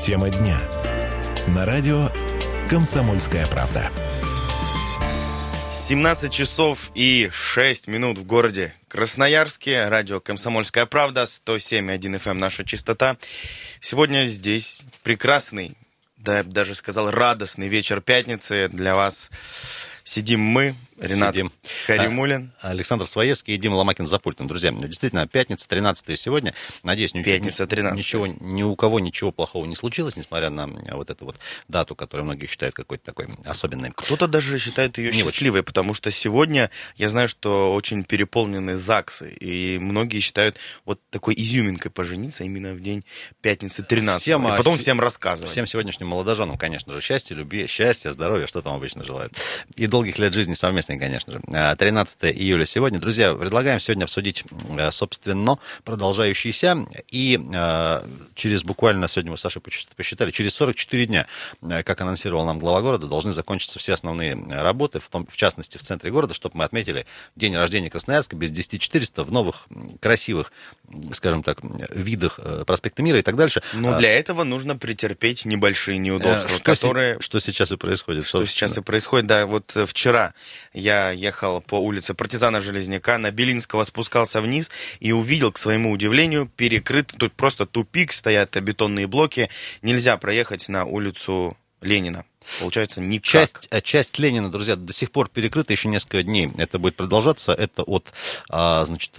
Тема дня. На радио «Комсомольская правда». 17 часов и 6 минут в городе Красноярске. Радио «Комсомольская правда», 107,1 FM «Наша частота». Сегодня здесь прекрасный, да, я бы даже сказал, радостный вечер пятницы. Для вас сидим мы, Ренат Каримуллин, Александр Своевский и Дима Ломакин за пультом. Друзья, действительно, пятница, 13-е сегодня. Надеюсь, ни у кого ничего плохого не случилось, несмотря на вот эту вот дату, которую многие считают какой-то такой особенной. Кто-то даже считает ее счастливой, потому что сегодня, я знаю, что очень переполнены ЗАГСы, и многие считают вот такой изюминкой пожениться именно в день пятницы 13-го. И потом всем рассказывать. Всем сегодняшним молодоженам, конечно же, счастья, любви, счастья, здоровья, что там обычно желают. И долгих лет жизни совместно, конечно же. 13 июля сегодня. Друзья, предлагаем сегодня обсудить, собственно, продолжающийся и через буквально, сегодня мы с Сашей посчитали, через 44 дня, как анонсировал нам глава города, должны закончиться все основные работы, в частности, в центре города, чтобы мы отметили день рождения Красноярска без 10-400 в новых, красивых, скажем так, видах проспекта Мира и так дальше. Но для этого нужно претерпеть небольшие неудобства, что сейчас и происходит. Да, вот вчера я ехал по улице Партизана Железняка, на Белинского спускался вниз и увидел, к своему удивлению, перекрыт, тут просто тупик, стоят бетонные блоки, нельзя проехать на улицу Ленина. Получается, никак. Часть Ленина, друзья, до сих пор перекрыта, еще несколько дней это будет продолжаться, это от, значит,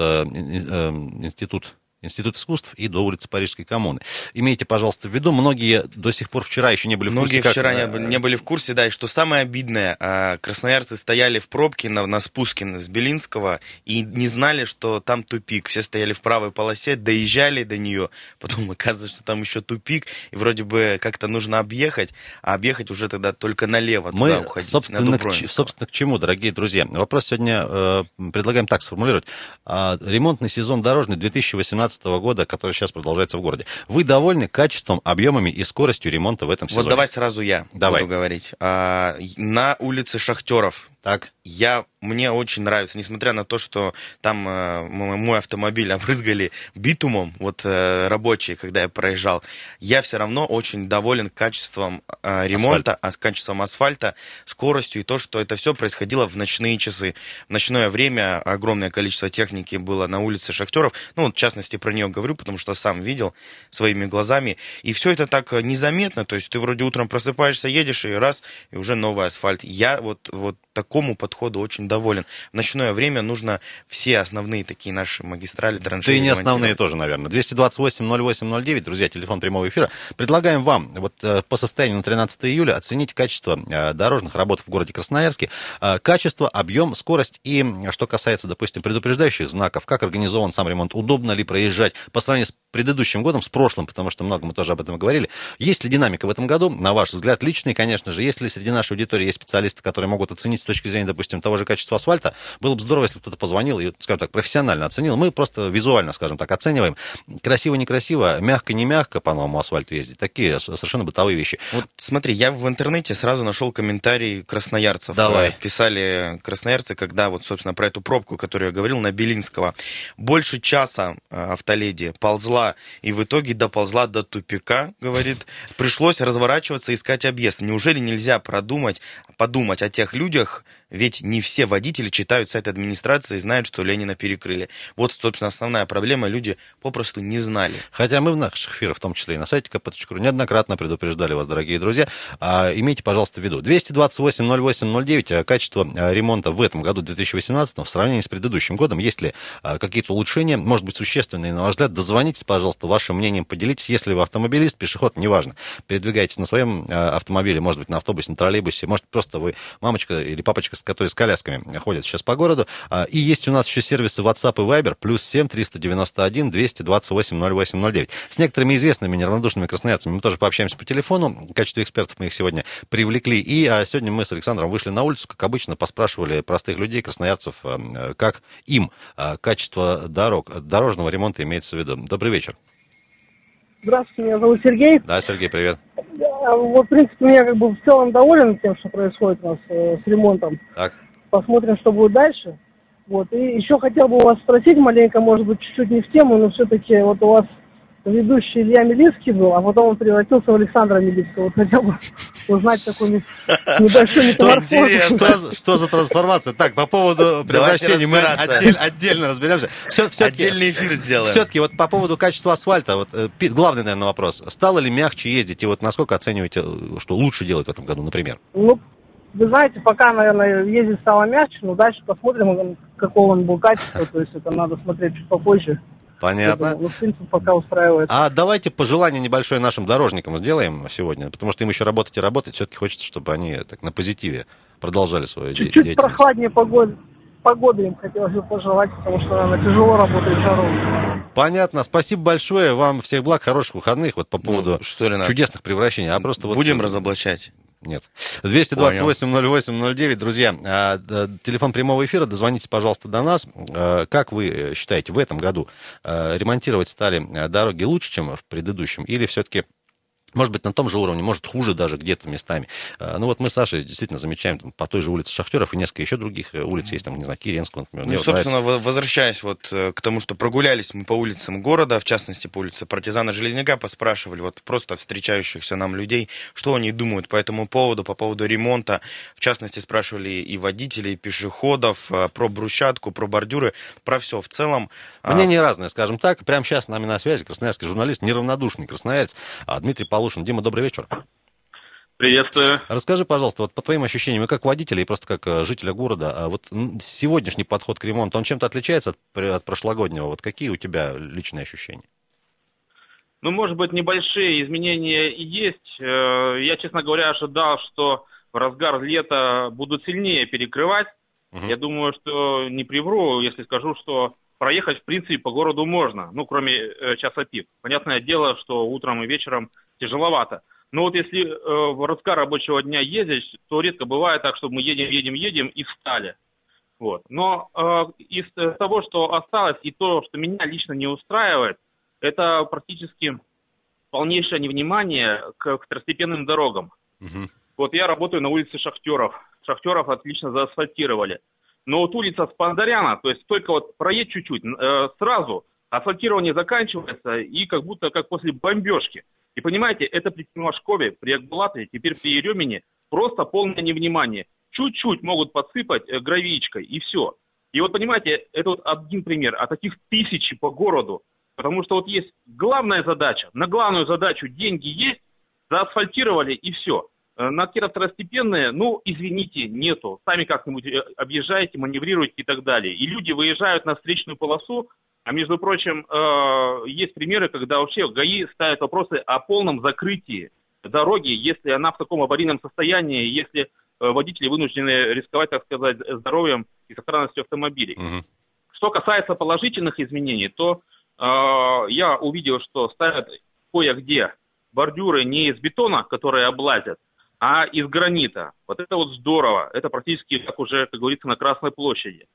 Институт искусств и до улицы Парижской коммуны. Имейте, пожалуйста, в виду, многие до сих пор вчера еще не были в курсе. Многие вчера не были в курсе, да, и что самое обидное, красноярцы стояли в пробке на спуске с Белинского и не знали, что там тупик. Все стояли в правой полосе, доезжали до нее, потом оказывается, что там еще тупик, и вроде бы как-то нужно объехать, а объехать уже тогда только налево туда уходить. Собственно, к чему, дорогие друзья? Вопрос сегодня предлагаем так сформулировать. Ремонтный сезон дорожный 2018 года, который сейчас продолжается в городе. Вы довольны качеством, объемами и скоростью ремонта в этом сезоне? Вот давай сразу буду говорить. На улице Шахтеров. Так. Мне очень нравится, несмотря на то, что там мой автомобиль обрызгали битумом, вот рабочие, когда я проезжал, я все равно очень доволен качеством ремонта, качеством асфальта, скоростью и то, что это все происходило в ночные часы. В ночное время огромное количество техники было на улице Шахтеров, в частности про нее говорю, потому что сам видел своими глазами, и все это так незаметно, то есть ты вроде утром просыпаешься, едешь, и раз, и уже новый асфальт. Я вот такому подходу очень доволен. В ночное время нужно все основные такие наши магистрали, траншеи. Да и не основные тоже, наверное. 228-08-09, друзья, телефон прямого эфира. Предлагаем вам вот по состоянию на 13 июля оценить качество дорожных работ в городе Красноярске. Качество, объем, скорость и, что касается, допустим, предупреждающих знаков, как организован сам ремонт, удобно ли проезжать по сравнению с предыдущим годом, с прошлым, потому что много мы тоже об этом говорили. Есть ли динамика в этом году, на ваш взгляд, личный, конечно же, если среди нашей аудитории есть специалисты, которые могут оценить с точки зрения, допустим, того же качества асфальта, было бы здорово, если кто-то позвонил и, скажем так, профессионально оценил. Мы просто визуально, скажем так, оцениваем. Красиво-некрасиво, мягко-немягко по новому асфальту ездить. Такие совершенно бытовые вещи. Вот смотри, я в интернете сразу нашел комментарий красноярцев. Давай. Писали красноярцы, когда вот, собственно, про эту пробку, которую я говорил, на Белинского. Больше часа автоледи ползла и в итоге доползла до тупика, говорит. Пришлось разворачиваться, искать объезд. Неужели нельзя подумать о тех людях, ведь не все водители читают сайт администрации и знают, что Ленина перекрыли. Вот, собственно, основная проблема. Люди попросту не знали. Хотя мы в наших эфирах, в том числе и на сайте kp.ru, неоднократно предупреждали вас, дорогие друзья. Имейте, пожалуйста, в виду. 228-08-09. Качество ремонта в этом году, 2018, в сравнении с предыдущим годом. Есть ли какие-то улучшения, может быть, существенные, на ваш взгляд? Дозвонитесь, пожалуйста, вашим мнением поделитесь. Если вы автомобилист, пешеход, неважно. Передвигайтесь на своем автомобиле, может быть, на автобусе, на троллейбусе. Может, просто вы мамочка или папочка, которые с колясками ходят сейчас по городу. И есть у нас еще сервисы WhatsApp и Viber, +7 391 228 08 09. С некоторыми известными неравнодушными красноярцами мы тоже пообщаемся по телефону. В качестве экспертов мы их сегодня привлекли. И сегодня мы с Александром вышли на улицу, как обычно, поспрашивали простых людей, красноярцев, как им качество дорожного ремонта имеется в виду. Добрый вечер. Здравствуйте, меня зовут Сергей. Да, Сергей, привет. В принципе, я в целом доволен тем, что происходит у нас с ремонтом. Так. Посмотрим, что будет дальше. И еще хотел бы у вас спросить, маленько, может быть, чуть-чуть не в тему, но все-таки у вас ведущий Илья Милицкий был, а потом он превратился в Александра Милицкого. Вот хотел бы узнать такой небольшой метаморфоз. Что за трансформация? Так, по поводу превращения мы отдельно разберемся. Отдельный эфир сделаем. Все-таки вот по поводу качества асфальта, вот главный, наверное, вопрос. Стало ли мягче ездить? И вот насколько оцениваете, что лучше делать в этом году, например? Ну, вы знаете, пока, наверное, ездить стало мягче, но дальше посмотрим, какого он был качества. То есть это надо смотреть чуть попозже. Понятно. Ну, в принципе, пока устраивает. А давайте пожелание небольшое нашим дорожникам сделаем сегодня, потому что им еще работать и работать. Все-таки хочется, чтобы они так на позитиве продолжали свою деятельность. Чуть-чуть прохладнее погоды им хотелось бы пожелать, потому что, она тяжело работает в жару. Понятно. Спасибо большое. Вам всех благ, хороших выходных. Вот по поводу чудесных превращений. А просто будем вот... разоблачать. Нет. 228-08-09, друзья, телефон прямого эфира, дозвоните, пожалуйста, до нас. Как вы считаете, в этом году ремонтировать стали дороги лучше, чем в предыдущем, или все-таки, может быть, на том же уровне, может, хуже даже где-то местами? Ну вот мы с Сашей действительно замечаем там, по той же улице Шахтеров и несколько еще других улиц есть, там, не знаю, Киренского, например. Ну, собственно, возвращаясь вот к тому, что прогулялись мы по улицам города, в частности, по улице Партизана Железняка, поспрашивали вот просто встречающихся нам людей, что они думают по этому поводу, по поводу ремонта. В частности, спрашивали и водителей, и пешеходов, про брусчатку, про бордюры, про все в целом. Мнения разные, скажем так. Прямо сейчас с нами на связи красноярский журналист, неравнодушный красноярец Дмитрий Полушин. Дима, добрый вечер. Приветствую. Расскажи, пожалуйста, вот по твоим ощущениям, и как водителя, и просто как жителя города, вот сегодняшний подход к ремонту, он чем-то отличается от прошлогоднего? Вот какие у тебя личные ощущения? Ну, может быть, небольшие изменения и есть. Я, честно говоря, ожидал, что в разгар лета будут сильнее перекрывать. Угу. Я думаю, что не привру, если скажу, что проехать, в принципе, по городу можно, ну, кроме часа пик. Понятное дело, что утром и вечером тяжеловато. Но вот если в разгар рабочего дня ездить, то редко бывает так, что мы едем и встали. Вот. Но из того, что осталось, и то, что меня лично не устраивает, это практически полнейшее невнимание к второстепенным дорогам. Угу. Вот я работаю на улице Шахтеров. Шахтеров отлично заасфальтировали. Но вот улица Спандаряна, то есть только вот проедь чуть-чуть, сразу асфальтирование заканчивается, и как будто как после бомбежки. И понимаете, это при Тимошкове, при Акбулатове, теперь при Еремине просто полное невнимание. Чуть-чуть могут подсыпать гравиечкой, и все. И вот понимаете, это вот один пример, а таких тысячи по городу. Потому что вот есть главная задача, на главную задачу деньги есть, заасфальтировали и все. На какие-то второстепенные, ну, извините, нету. Сами как-нибудь объезжаете, маневрируете и так далее. И люди выезжают на встречную полосу. А между прочим, есть примеры, когда вообще ГАИ ставят вопросы о полном закрытии дороги, если она в таком аварийном состоянии, если водители вынуждены рисковать, так сказать, здоровьем и сохранностью автомобилей. Угу. Что касается положительных изменений, то я увидел, что ставят кое-где бордюры не из бетона, которые облазят, а из гранита. Вот это вот здорово. Это практически, как уже, как говорится, на Красной площади.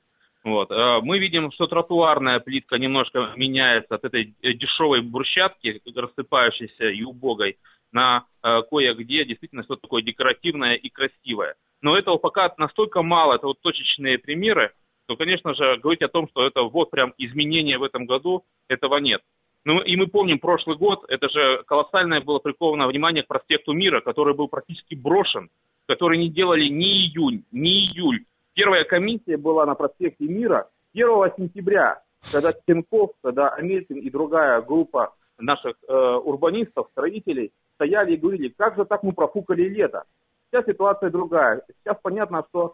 Вот. Мы видим, что тротуарная плитка немножко меняется от этой дешевой брусчатки, рассыпающейся и убогой, на кое-где действительно что-то такое декоративное и красивое. Но этого пока настолько мало, это вот точечные примеры, то, конечно же, говорить о том, что это вот прям изменения в этом году, этого нет. Ну и мы помним прошлый год, это же колоссальное было приковано внимание к проспекту Мира, который был практически брошен, который не делали ни июнь, ни июль. Первая комиссия была на проспекте Мира 1 сентября, когда Стенков, когда Амельтин и другая группа наших урбанистов, строителей, стояли и говорили, как же так мы профукали лето. Сейчас ситуация другая. Сейчас понятно, что,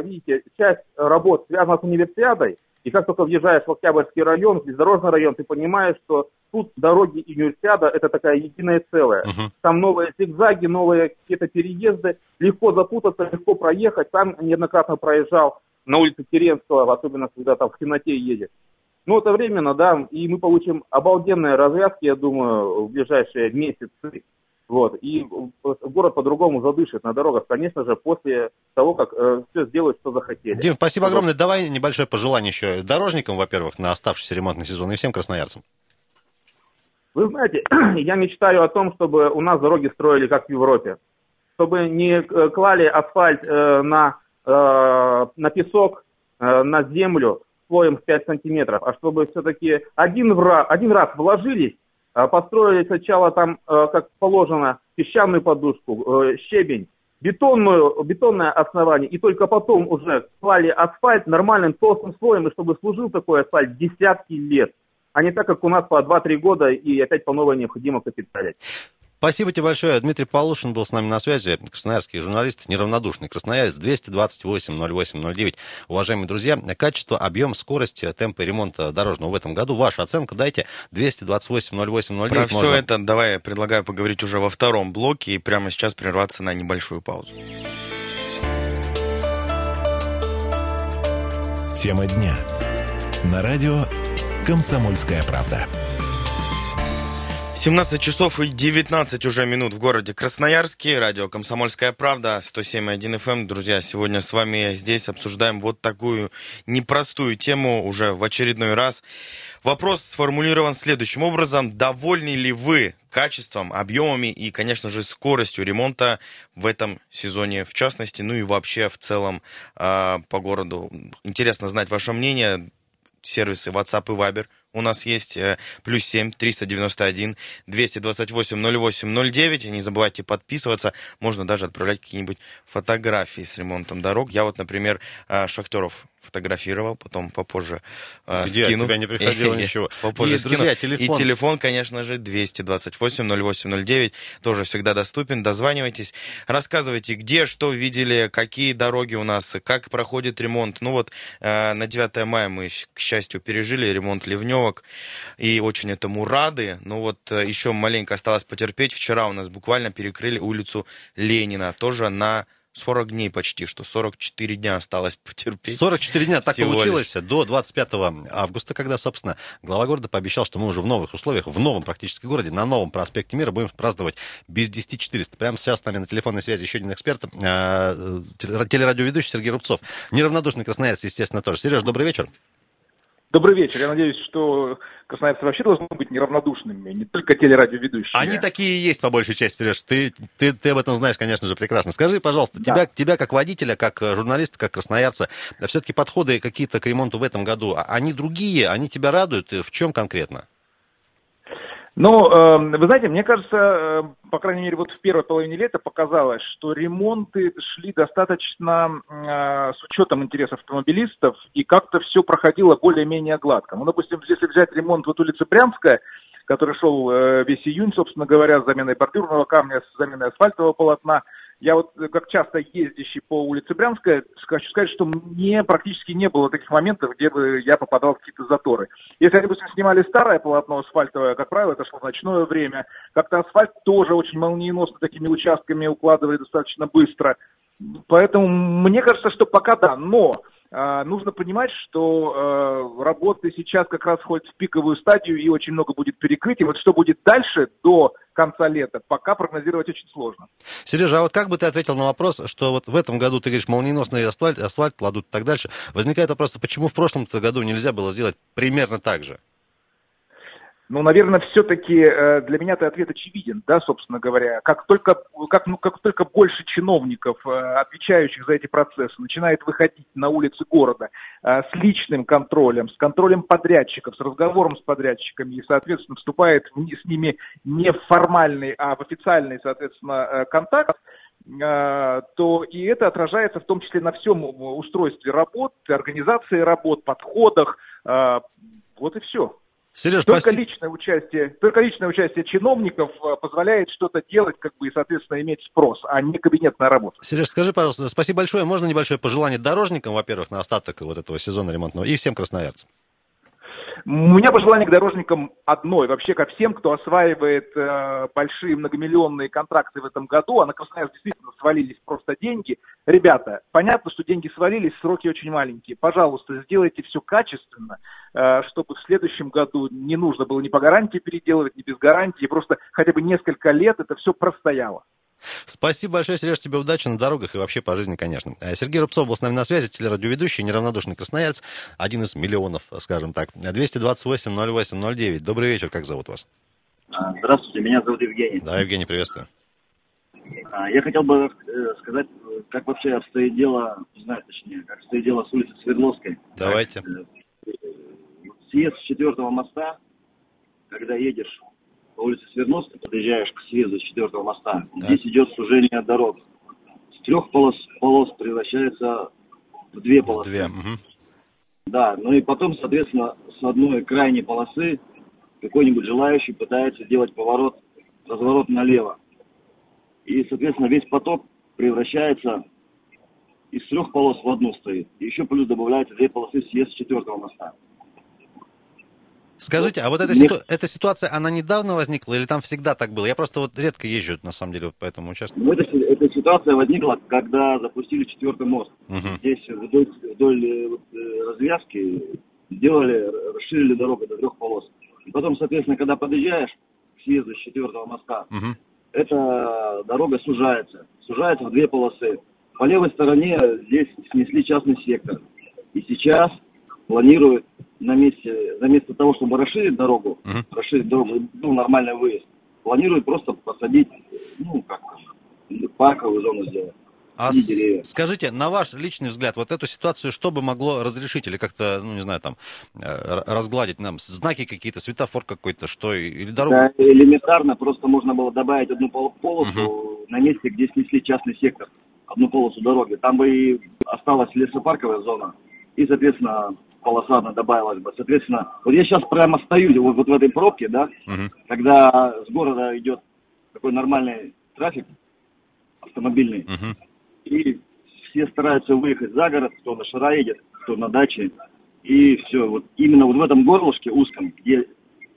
видите, часть работ связана с универсиадой, и как только въезжаешь в Октябрьский район, Железнодорожный район, ты понимаешь, что тут дороги и универсиада – это такая единая целая. Uh-huh. Там новые зигзаги, новые какие-то переезды. Легко запутаться, легко проехать. Сам неоднократно проезжал на улице Керенского, особенно когда там в темноте едет. Ну, это временно, да, и мы получим обалденные развязки, я думаю, в ближайшие месяцы. Вот. И город по-другому задышит на дорогах, конечно же, после того, как все сделают, что захотели. Дим, спасибо огромное. Давай небольшое пожелание еще дорожникам, во-первых, на оставшийся ремонтный сезон, и всем красноярцам. Вы знаете, я мечтаю о том, чтобы у нас дороги строили, как в Европе. Чтобы не клали асфальт на песок, на землю слоем в 5 сантиметров, а чтобы все-таки один раз вложились, Построили сначала там, как положено, песчаную подушку, щебень, бетонное основание, и только потом уже клали асфальт нормальным толстым слоем, и чтобы служил такой асфальт десятки лет, а не так, как у нас по 2-3 года, и опять по новой необходимо капиталить. Спасибо тебе большое. Дмитрий Полушин был с нами на связи, красноярский журналист, неравнодушный красноярец, 228-08-09. Уважаемые друзья, качество, объем, скорость, темпы ремонта дорожного в этом году. Ваша оценка, дайте 228-08-09. Про все это давай я предлагаю поговорить уже во втором блоке и прямо сейчас прерваться на небольшую паузу. Тема дня. На радио «Комсомольская правда». 17 часов и 19 уже минут в городе Красноярске. Радио «Комсомольская правда», 107,1 FM. Друзья, сегодня с вами здесь обсуждаем вот такую непростую тему уже в очередной раз. Вопрос сформулирован следующим образом. Довольны ли вы качеством, объемами и, конечно же, скоростью ремонта в этом сезоне в частности, ну и вообще в целом по городу? Интересно знать ваше мнение. Сервисы WhatsApp и Viber у нас есть. Плюс 7-391-228-08-09. Не забывайте подписываться. Можно даже отправлять какие-нибудь фотографии с ремонтом дорог. Я вот, например, шахтеров фотографировал, потом попозже скину. Где от тебя не приходило ничего. Попозже скину. Друзья, телефон. И телефон, конечно же, 228-08-09. Тоже всегда доступен. Дозванивайтесь. Рассказывайте, где, что видели, какие дороги у нас, как проходит ремонт. Ну вот на 9 мая мы, к счастью, пережили ремонт ливневок. И очень этому рады. Но вот еще маленько осталось потерпеть. Вчера у нас буквально перекрыли улицу Ленина. Тоже на 40 дней почти, что 44 дня осталось потерпеть. 44 дня, так получилось, до 25 августа, когда, собственно, глава города пообещал, что мы уже в новых условиях, в новом практически городе, на новом проспекте Мира будем праздновать без 10-400. Прямо сейчас с нами на телефонной связи еще один эксперт, телерадиоведущий Сергей Рубцов. Неравнодушный красноярец, естественно, тоже. Сереж, добрый вечер. Добрый вечер. Я надеюсь, что красноярцы вообще должны быть неравнодушными, не только телерадиоведущие. Они такие и есть, по большей части, Сереж. Ты об этом знаешь, конечно же, прекрасно. Скажи, пожалуйста, да. тебя как водителя, как журналиста, как красноярца, все-таки подходы какие-то к ремонту в этом году, они другие, они тебя радуют? В чем конкретно? Ну, вы знаете, мне кажется, по крайней мере, вот в первой половине лета показалось, что ремонты шли достаточно с учетом интересов автомобилистов, и как-то все проходило более-менее гладко. Ну, допустим, если взять ремонт вот улицы Брянская, который шел весь июнь, собственно говоря, с заменой бордюрного камня, с заменой асфальтового полотна, я вот, как часто ездящий по улице Брянская, хочу сказать, что мне практически не было таких моментов, где бы я попадал в какие-то заторы. Если они, допустим, снимали старое полотно асфальтовое, как правило, это шло в ночное время. Как-то асфальт тоже очень молниеносно такими участками укладывали достаточно быстро. Поэтому мне кажется, что пока да, но... нужно понимать, что работы сейчас как раз входят в пиковую стадию и очень много будет перекрытий. Вот что будет дальше до конца лета, пока прогнозировать очень сложно. Сережа, а вот как бы ты ответил на вопрос, что вот в этом году, ты говоришь, молниеносный асфальт кладут и так дальше. Возникает вопрос, почему в прошлом году нельзя было сделать примерно так же? Ну, наверное, все-таки для меня-то ответ очевиден, да, собственно говоря. Как только больше чиновников, отвечающих за эти процессы, начинает выходить на улицы города с личным контролем, с контролем подрядчиков, с разговором с подрядчиками и, соответственно, вступает с ними не в формальный, а в официальный, соответственно, контакт, то и это отражается в том числе на всем устройстве работ, организации работ, подходах, вот и все. Сереж, только личное участие чиновников позволяет что-то делать, как бы, и, соответственно, иметь спрос, а не кабинетная работа. Сереж, скажи, пожалуйста, спасибо большое. Можно небольшое пожелание дорожникам, во-первых, на остаток вот этого сезона ремонтного, и всем красноярцам? У меня пожелание к дорожникам одно, и вообще ко всем, кто осваивает большие многомиллионные контракты в этом году, а на Красноярск действительно свалились просто деньги. Ребята, понятно, что деньги свалились, сроки очень маленькие. Пожалуйста, сделайте все качественно, чтобы в следующем году не нужно было ни по гарантии переделывать, ни без гарантии. Просто хотя бы несколько лет это все простояло. Спасибо большое, Сереж, тебе удачи на дорогах и вообще по жизни, конечно. Сергей Рубцов был с нами на связи, телерадиоведущий, неравнодушный красноярец, один из миллионов, скажем так. 228-08-09. Добрый вечер, как зовут вас? Здравствуйте, меня зовут Евгений. Да, Евгений, приветствую. Я хотел бы сказать, как вообще обстоит дело, не знаю, точнее, как обстоит дело с улицы Свердловской. Давайте. Съезд с 4-го моста, когда едешь по улице Свердловской подъезжаешь к съезду с 4-го моста. Да. Здесь идет сужение дорог. С трех полос превращается в две полосы. Две. Угу. Да, ну и потом, соответственно, с одной крайней полосы какой-нибудь желающий пытается делать разворот налево. И, соответственно, весь поток превращается из трех полос в одну стоит. И еще плюс добавляется две полосы съезд с 4-го моста. Скажите, а вот эта ситуация, она недавно возникла или там всегда так было? Я просто вот редко езжу, на самом деле, по этому участку. Ну, эта ситуация возникла, когда запустили 4-й мост. Угу. Здесь вдоль вот, развязки расширили дорогу до трех полос. И потом, соответственно, когда подъезжаешь к съезду с 4-го моста, угу. эта дорога сужается в две полосы. По левой стороне здесь снесли частный сектор. И сейчас планируют вместо того, чтобы расширить дорогу, ну, нормальный выезд, планируют просто посадить, ну, как парковую зону сделать. А скажите, на ваш личный взгляд, вот эту ситуацию что бы могло разрешить или как-то, ну, не знаю, там, разгладить нам? Знаки какие-то, светофор какой-то, что? Или дорогу? Да, элементарно, просто можно было добавить одну полосу на месте, где снесли частный сектор, одну полосу дороги. Там бы и осталась лесопарковая зона, и, соответственно, полоса она добавилась бы. Соответственно, вот я сейчас прямо стою вот в этой пробке, да, когда с города идет такой нормальный трафик автомобильный, и все стараются выехать за город, кто на шара едет, кто на даче, и все. Вот именно вот в этом горлышке узком, где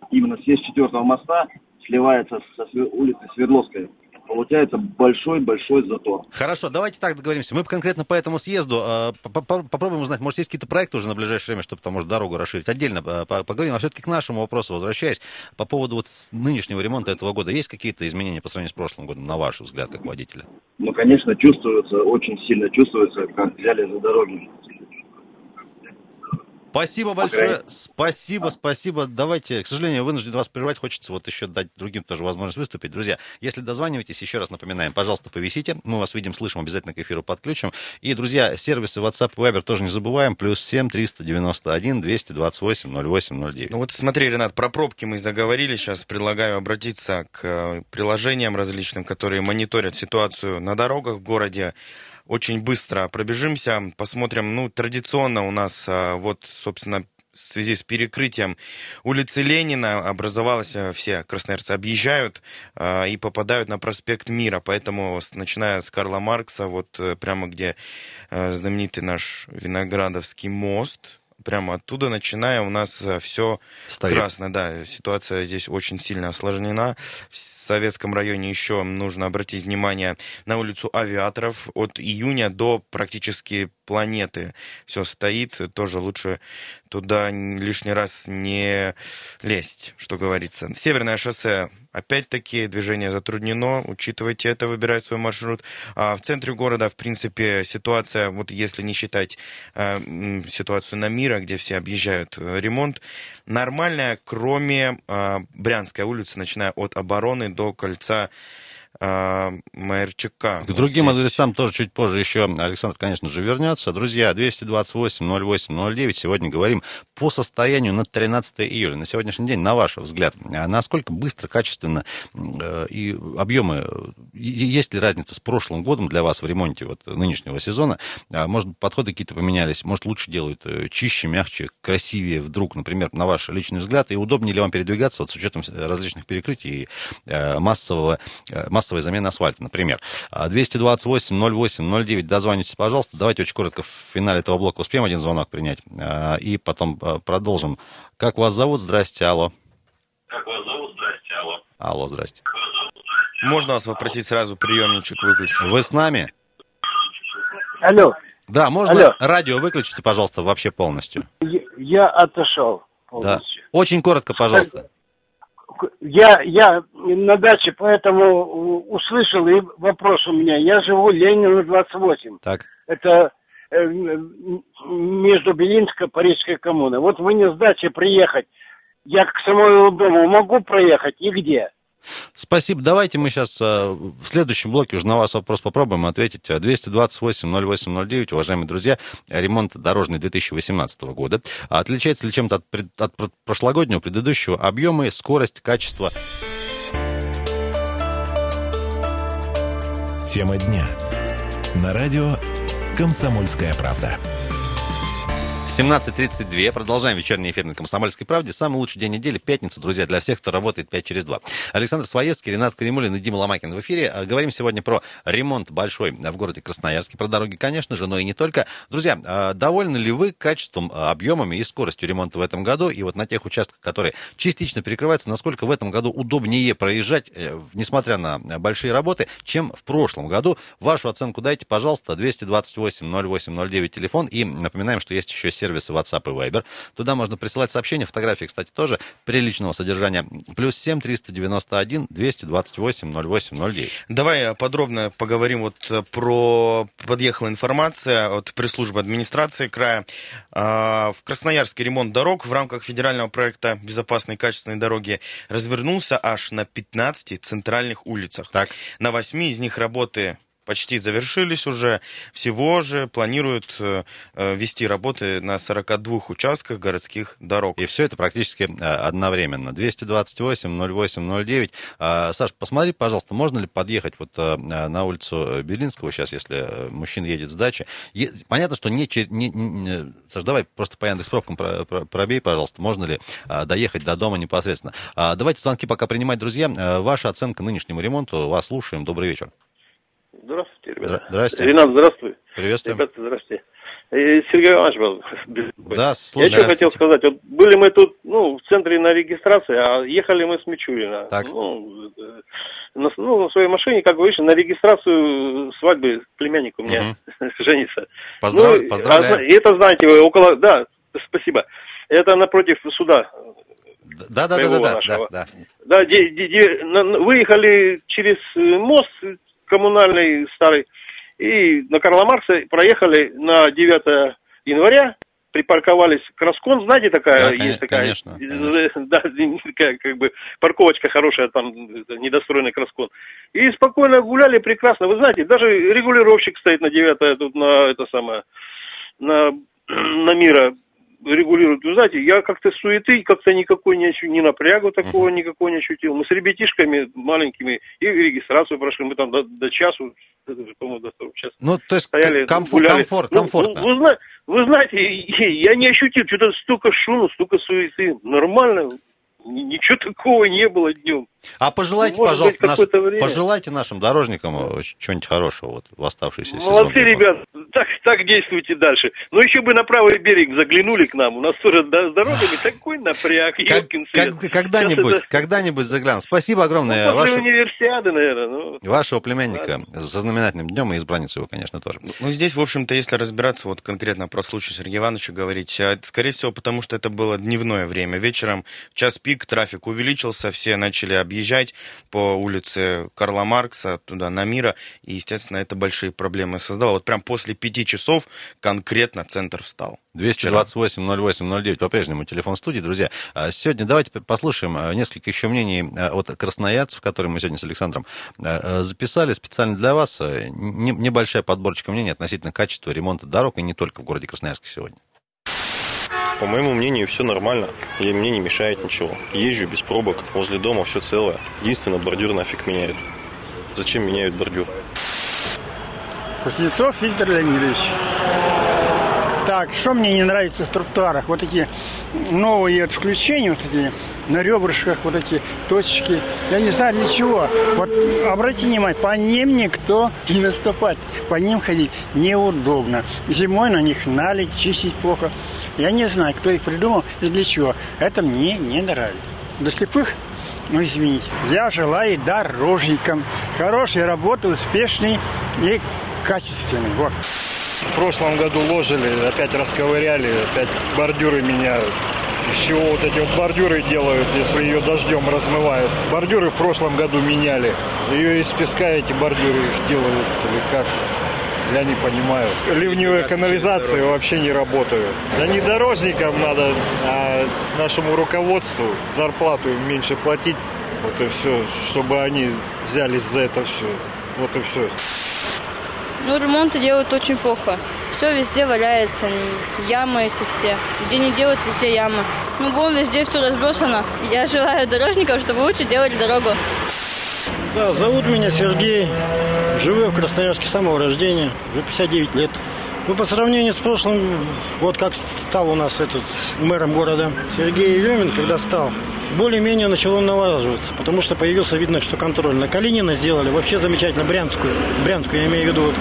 именно съезд 4-го моста сливается со улицы Свердловской, получается большой-большой затор. Хорошо, давайте так договоримся. Мы конкретно по этому съезду попробуем узнать, может, есть какие-то проекты уже на ближайшее время, чтобы там, может, дорогу расширить. Отдельно поговорим. А все-таки к нашему вопросу, возвращаясь, по поводу вот нынешнего ремонта этого года, есть какие-то изменения по сравнению с прошлым годом, на ваш взгляд, как водителя? Ну, конечно, очень сильно чувствуется, как взяли за дороги. Спасибо большое, спасибо. Давайте, к сожалению, вынужден вас прервать, хочется вот еще дать другим тоже возможность выступить. Друзья, если дозваниваетесь, еще раз напоминаем, пожалуйста, повисите, мы вас видим, слышим, обязательно к эфиру подключим. И, друзья, сервисы WhatsApp и Viber тоже не забываем, плюс 7-391-228-08-09. Ну вот смотри, Ренат, про пробки мы заговорили, сейчас предлагаю обратиться к приложениям различным, которые мониторят ситуацию на дорогах в городе. Очень быстро пробежимся, посмотрим. Ну, традиционно у нас, вот, собственно, в связи с перекрытием улицы Ленина образовалась, все красноярцы объезжают и попадают на проспект Мира. Поэтому, начиная с Карла Маркса, вот прямо где знаменитый наш Виноградовский мост, прямо оттуда, начиная, у нас все красное. Да, ситуация здесь очень сильно осложнена. В Советском районе еще нужно обратить внимание на улицу Авиаторов. От июня до практически планеты все стоит. Тоже лучше туда лишний раз не лезть, что говорится. Северное шоссе. Опять-таки, движение затруднено, учитывайте это, выбирайте свой маршрут. А в центре города, в принципе, ситуация, вот если не считать ситуацию на Мира, где все объезжают ремонт, нормальная, кроме Брянской улицы, начиная от Обороны до кольца МРЧК. К другим адресам тоже чуть позже еще Александр, конечно же, вернется. Друзья, 228-08-09. Сегодня говорим по состоянию на 13 июля. На сегодняшний день, на ваш взгляд, насколько быстро, качественно и объемы, есть ли разница с прошлым годом для вас в ремонте вот нынешнего сезона? Может, подходы какие-то поменялись? Может, лучше делают, чище, мягче, красивее вдруг, например, на ваш личный взгляд? И удобнее ли вам передвигаться вот с учетом различных перекрытий и массовой замены асфальта, например. 228-08-09. Дозвонитесь, пожалуйста. Давайте очень коротко в финале этого блока успеем один звонок принять. И потом продолжим. Как вас зовут? Здрасте, алло. Алло, здрасте. Можно вас попросить сразу приемничек выключить? Вы с нами? Алло. Да, можно алло. Радио выключите, пожалуйста, вообще полностью. Я отошел полностью. Да. Очень коротко, пожалуйста. Я на даче, поэтому услышал, и вопрос у меня. Я живу Ленина, 28. Так. Это между Белинской и Парижской коммуной. Вот вы не с дачи приехать. Я к самому дому могу проехать и где? Спасибо. Давайте мы сейчас в следующем блоке уже на ваш вопрос попробуем ответить. 228-08-09, уважаемые друзья, ремонт дорожный 2018 года. Отличается ли чем-то от прошлогоднего, предыдущего? Объемы, скорость, качество... Тема дня. На радио «Комсомольская правда». 17:32. Продолжаем вечерний эфир на «Комсомольской правде». Самый лучший день недели, пятница, друзья, для всех, кто работает 5 через 2. Александр Своевский, Ренат Каримуллин и Дима Ломакин в эфире. Говорим сегодня про ремонт большой в городе Красноярске, про дороги, конечно же, но и не только. Друзья, довольны ли вы качеством, объемами и скоростью ремонта в этом году? И вот на тех участках, которые частично перекрываются, насколько в этом году удобнее проезжать, несмотря на большие работы, чем в прошлом году? Вашу оценку дайте, пожалуйста. 228-08-09 телефон. И напоминаем, что есть еще сервисы WhatsApp и Viber. Туда можно присылать сообщения, фотографии, кстати, тоже приличного содержания. Плюс 7-391-228-08-09. Давай подробно поговорим вот про... Подъехала информация от пресс-службы администрации края. В Красноярске ремонт дорог в рамках федерального проекта «Безопасные и качественные дороги» развернулся аж на 15 центральных улицах. Так. На 8 из них работы... почти завершились уже. Всего же планируют вести работы на 42 участках городских дорог. И все это практически одновременно. 228-08-09. Саш, посмотри, пожалуйста, можно ли подъехать вот на улицу Белинского сейчас, если мужчина едет с дачи. Понятно, что не... Саш, давай просто по Яндекс.Пробкам пробей, пожалуйста, можно ли доехать до дома непосредственно. Давайте звонки пока принимать, друзья. Ваша оценка нынешнему ремонту. Вас слушаем. Добрый вечер. Здравствуйте, ребята. Здравствуйте. Ренат, здравствуй. Приветствую. Ребята, здравствуйте. Сергей Иванович, да, слушай. Я еще хотел сказать, вот были мы тут, в центре на регистрации, а ехали мы с Мичурина. Так. На своей машине, как говоришь, на регистрацию свадьбы племянник у меня женится. Поздравляю. Это, знаете, около... Да, спасибо. Это напротив суда. Да. Да, выехали через мост... коммунальный старый, и на Карла Маркса проехали на 9 января, припарковались Краскон, знаете, такая, да, есть такая, конечно. Да, такая, как бы, парковочка хорошая, там, недостроенный Краскон, и спокойно гуляли, прекрасно, вы знаете, даже регулировщик стоит на 9-е, тут на Мира регулирует, вы знаете, я как-то суеты, как-то никакой не напрягу такого, никакой не ощутил. Мы с ребятишками маленькими и регистрацию прошли, мы там до часу, по-моему, до второго часа. То есть стояли, комфортно. Вы знаете, я не ощутил, что-то столько шума, столько суеты, нормально. Ничего такого не было днем. А пожелайте, пожалуйста, пожелайте нашим дорожникам чего-нибудь хорошего в оставшийся сезон. Молодцы, ребят, так действуйте дальше. Но еще бы на правый берег заглянули к нам. У нас тоже с дорогами такой напряг. Когда-нибудь заглянут. Спасибо огромное. После Универсиады, наверное. Вашего племянника со знаменательным днем и избранницу его, конечно, тоже. Здесь, в общем-то, если разбираться вот конкретно про случай Сергея Ивановича говорить, скорее всего, потому что это было дневное время. Вечером час пик. Трафик увеличился, все начали объезжать по улице Карла Маркса, туда на Мира, и, естественно, это большие проблемы создало. Вот прям после 5 часов конкретно центр встал. 228-08-09, по-прежнему телефон студии, друзья. Сегодня давайте послушаем несколько еще мнений от красноярцев, которые мы сегодня с Александром записали специально для вас. Небольшая подборочка мнений относительно качества ремонта дорог, и не только в городе Красноярске сегодня. По моему мнению, все нормально, и мне не мешает ничего. Езжу без пробок, возле дома все целое. Единственное, бордюр нафиг меняют. Зачем меняют бордюр? Кузнецов Виктор Леонидович. Так, что мне не нравится в тротуарах? Вот такие новые включения, вот такие на ребрышках, вот такие точечки. Я не знаю для чего. Вот обратите внимание, по ним никто не наступает. По ним ходить неудобно. Зимой на них налить, чистить плохо. Я не знаю, кто их придумал и для чего. Это мне не нравится. До слепых, извините. Я желаю дорожникам хорошей работы, успешной и качественной. Вот. В прошлом году ложили, опять расковыряли, опять бордюры меняют. Из чего вот эти вот бордюры делают, если ее дождем размывают? Бордюры в прошлом году меняли. Ее из песка эти бордюры их делают или как? Я не понимаю. Ливневые канализации вообще не работают. Да не дорожникам надо, а нашему руководству зарплату меньше платить. Вот и все, чтобы они взялись за это все. Вот и все. Ремонты делают очень плохо. Все везде валяется. Ямы эти все. Где не делают, везде ямы. Везде все разбросано. Я желаю дорожникам, чтобы лучше делали дорогу. Да, зовут меня Сергей. Живу в Красноярске с самого рождения, уже 59 лет. Ну, по сравнению с прошлым, вот как стал у нас этот мэром города Сергей Ивемин, когда стал, более-менее начало налаживаться, потому что появился, видно, что контроль. На Калинина сделали вообще замечательно, Брянскую я имею в виду, вот,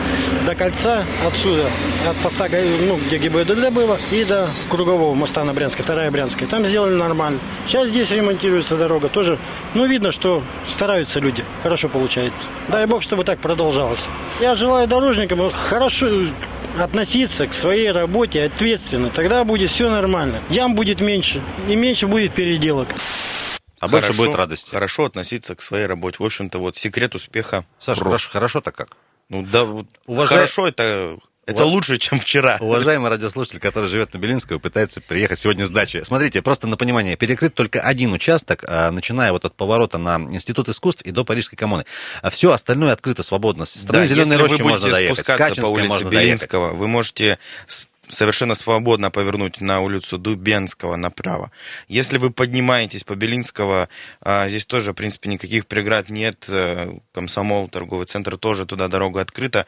до кольца отсюда, от поста, ну, где ГИБДД было, и до кругового моста на Брянской, вторая Брянская. Там сделали нормально. Сейчас здесь ремонтируется дорога тоже. Ну, видно, что стараются люди, хорошо получается. Дай бог, чтобы так продолжалось. Я желаю дорожникам хорошо относиться к своей работе ответственно. Тогда будет все нормально. Ям будет меньше, и меньше будет переделок. А хорошо, больше будет радости. Хорошо относиться к своей работе. В общем-то, вот секрет успеха. Саша, хорошо-то как? Ну да, вот хорошо это лучше, чем вчера. Уважаемый радиослушатель, который живет на Белинского, пытается приехать сегодня с дачи. Смотрите, просто на понимание, перекрыт только один участок, начиная вот от поворота на Институт искусств и до Парижской коммуны. А все остальное открыто, свободно. С стороны Зеленой Рощи можно доехать. Если вы будете спускаться по улице Белинского, вы можете совершенно свободно повернуть на улицу Дубенского направо. Если вы поднимаетесь по Белинского, здесь тоже, в принципе, никаких преград нет. Комсомол, торговый центр, тоже туда дорога открыта.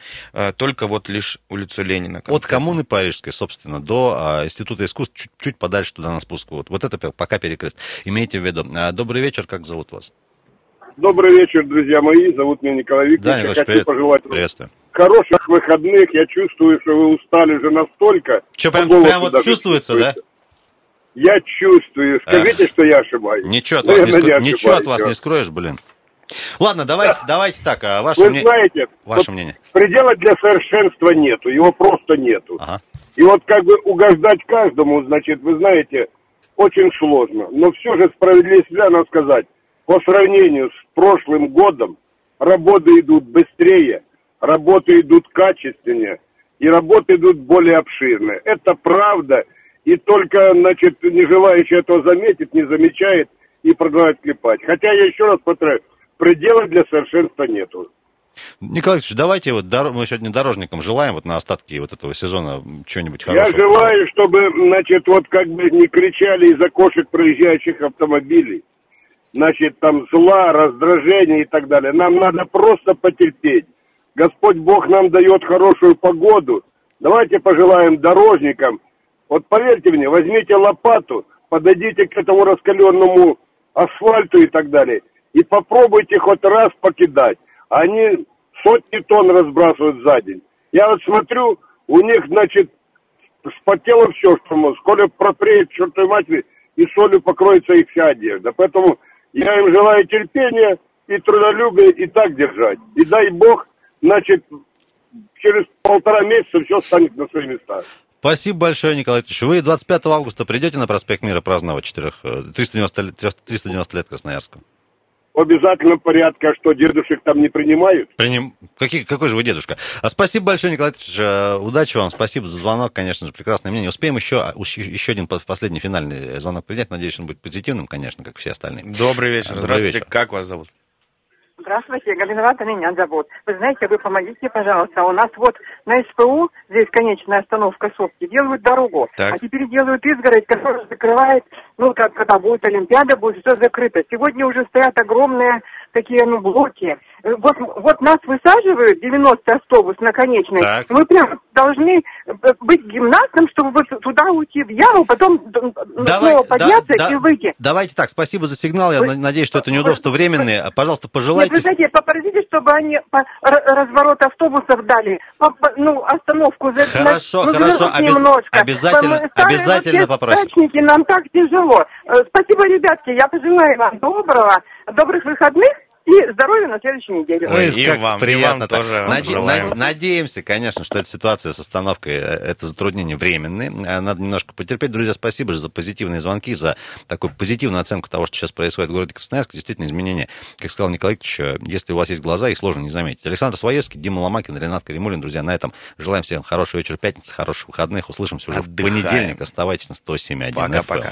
Только вот лишь улицу Ленина. От коммуны Парижской, собственно, до Института искусств, чуть-чуть подальше туда на спуск. Вот это пока перекрыто. Имейте в виду. Добрый вечер, как зовут вас? Добрый вечер, друзья мои. Зовут меня Николай Викторович. Да, Николай, привет. Пожелать... Приветствую. Хороших выходных. Я чувствую, что вы устали же настолько. Что, прям вот чувствуется, да? Я чувствую. Скажите, что я ошибаюсь. Ничего от вас не скроешь, блин. Ладно, давайте так. Ваше мнение. Вы знаете, ваше мнение. Предела для совершенства нету. Его просто нету. Ага. И вот как бы угождать каждому, значит, вы знаете, очень сложно. Но все же справедливости надо сказать. По сравнению с прошлым годом работы идут быстрее, работы идут качественнее и работы идут более обширные. Это правда, и только, значит, не желающий этого заметить, не замечает и продолжает клепать. Хотя я еще раз повторяю, предела для совершенства нету. Николай Викторович, давайте вот мы сегодня дорожникам желаем вот на остатки вот этого сезона чего-нибудь хорошего. Я желаю, чтобы, значит, вот как бы не кричали из окошек проезжающих автомобилей. Значит, там зла, раздражения и так далее. Нам надо просто потерпеть. Господь Бог нам дает хорошую погоду. Давайте пожелаем дорожникам. Вот поверьте мне, возьмите лопату, подойдите к этому раскаленному асфальту и так далее. И попробуйте хоть раз покидать. Они сотни тонн разбрасывают за день. Я вот смотрю, у них, значит, вспотело все, что скоро пропреет к чертовой матери, и солью покроется их вся одежда. Поэтому я им желаю терпения и трудолюбия, и так держать. И дай бог, значит, через 1,5 месяца все станет на свои места. Спасибо большое, Николай Ильич. Вы 25 августа придете на проспект Мира праздновать 390 лет Красноярска? Обязательно порядка, что дедушек там не принимают. Какой же вы дедушка? Спасибо большое, Николай Ильич. Удачи вам. Спасибо за звонок, конечно же, прекрасное мнение. Успеем еще один последний финальный звонок принять. Надеюсь, он будет позитивным, конечно, как все остальные. Добрый вечер. Здравствуйте. Вечер. Как вас зовут? Здравствуйте, Галинвата меня зовут. Вы знаете, вы помогите, пожалуйста. У нас вот на СПУ, здесь конечная остановка сутки, делают дорогу. Так. А теперь делают изгородь, которая закрывает, ну, как когда будет Олимпиада, будет все закрыто. Сегодня уже стоят огромные такие, ну, блоки. Вот нас высаживают, 90-й автобус на конечной. Так. Мы прям должны быть гимнастом, чтобы вот туда уйти в яму, потом снова подняться и выйти. Давайте так, спасибо за сигнал. Я надеюсь, что это неудобства временные. Пожалуйста, пожелайте. Нет, вы знаете, попросите, чтобы они разворот автобусов дали. Остановку. Хорошо. Обязательно попросим. Нам так тяжело. Спасибо, ребятки. Я пожелаю вам добрых выходных. И здоровья на следующей неделе. Приятно. И вам тоже. Надеемся, конечно, что эта ситуация с остановкой, это затруднение временное. Надо немножко потерпеть. Друзья, спасибо за позитивные звонки, за такую позитивную оценку того, что сейчас происходит в городе Красноярск. Действительно, изменения, как сказал Николай Викторович, если у вас есть глаза, их сложно не заметить. Александр Своевский, Дима Ломакин, Ренат Каримуллин. Друзья, на этом желаем всем хорошего вечера, пятницы, хороших выходных. Услышимся уже в понедельник. Оставайтесь на 107.1. Пока-пока.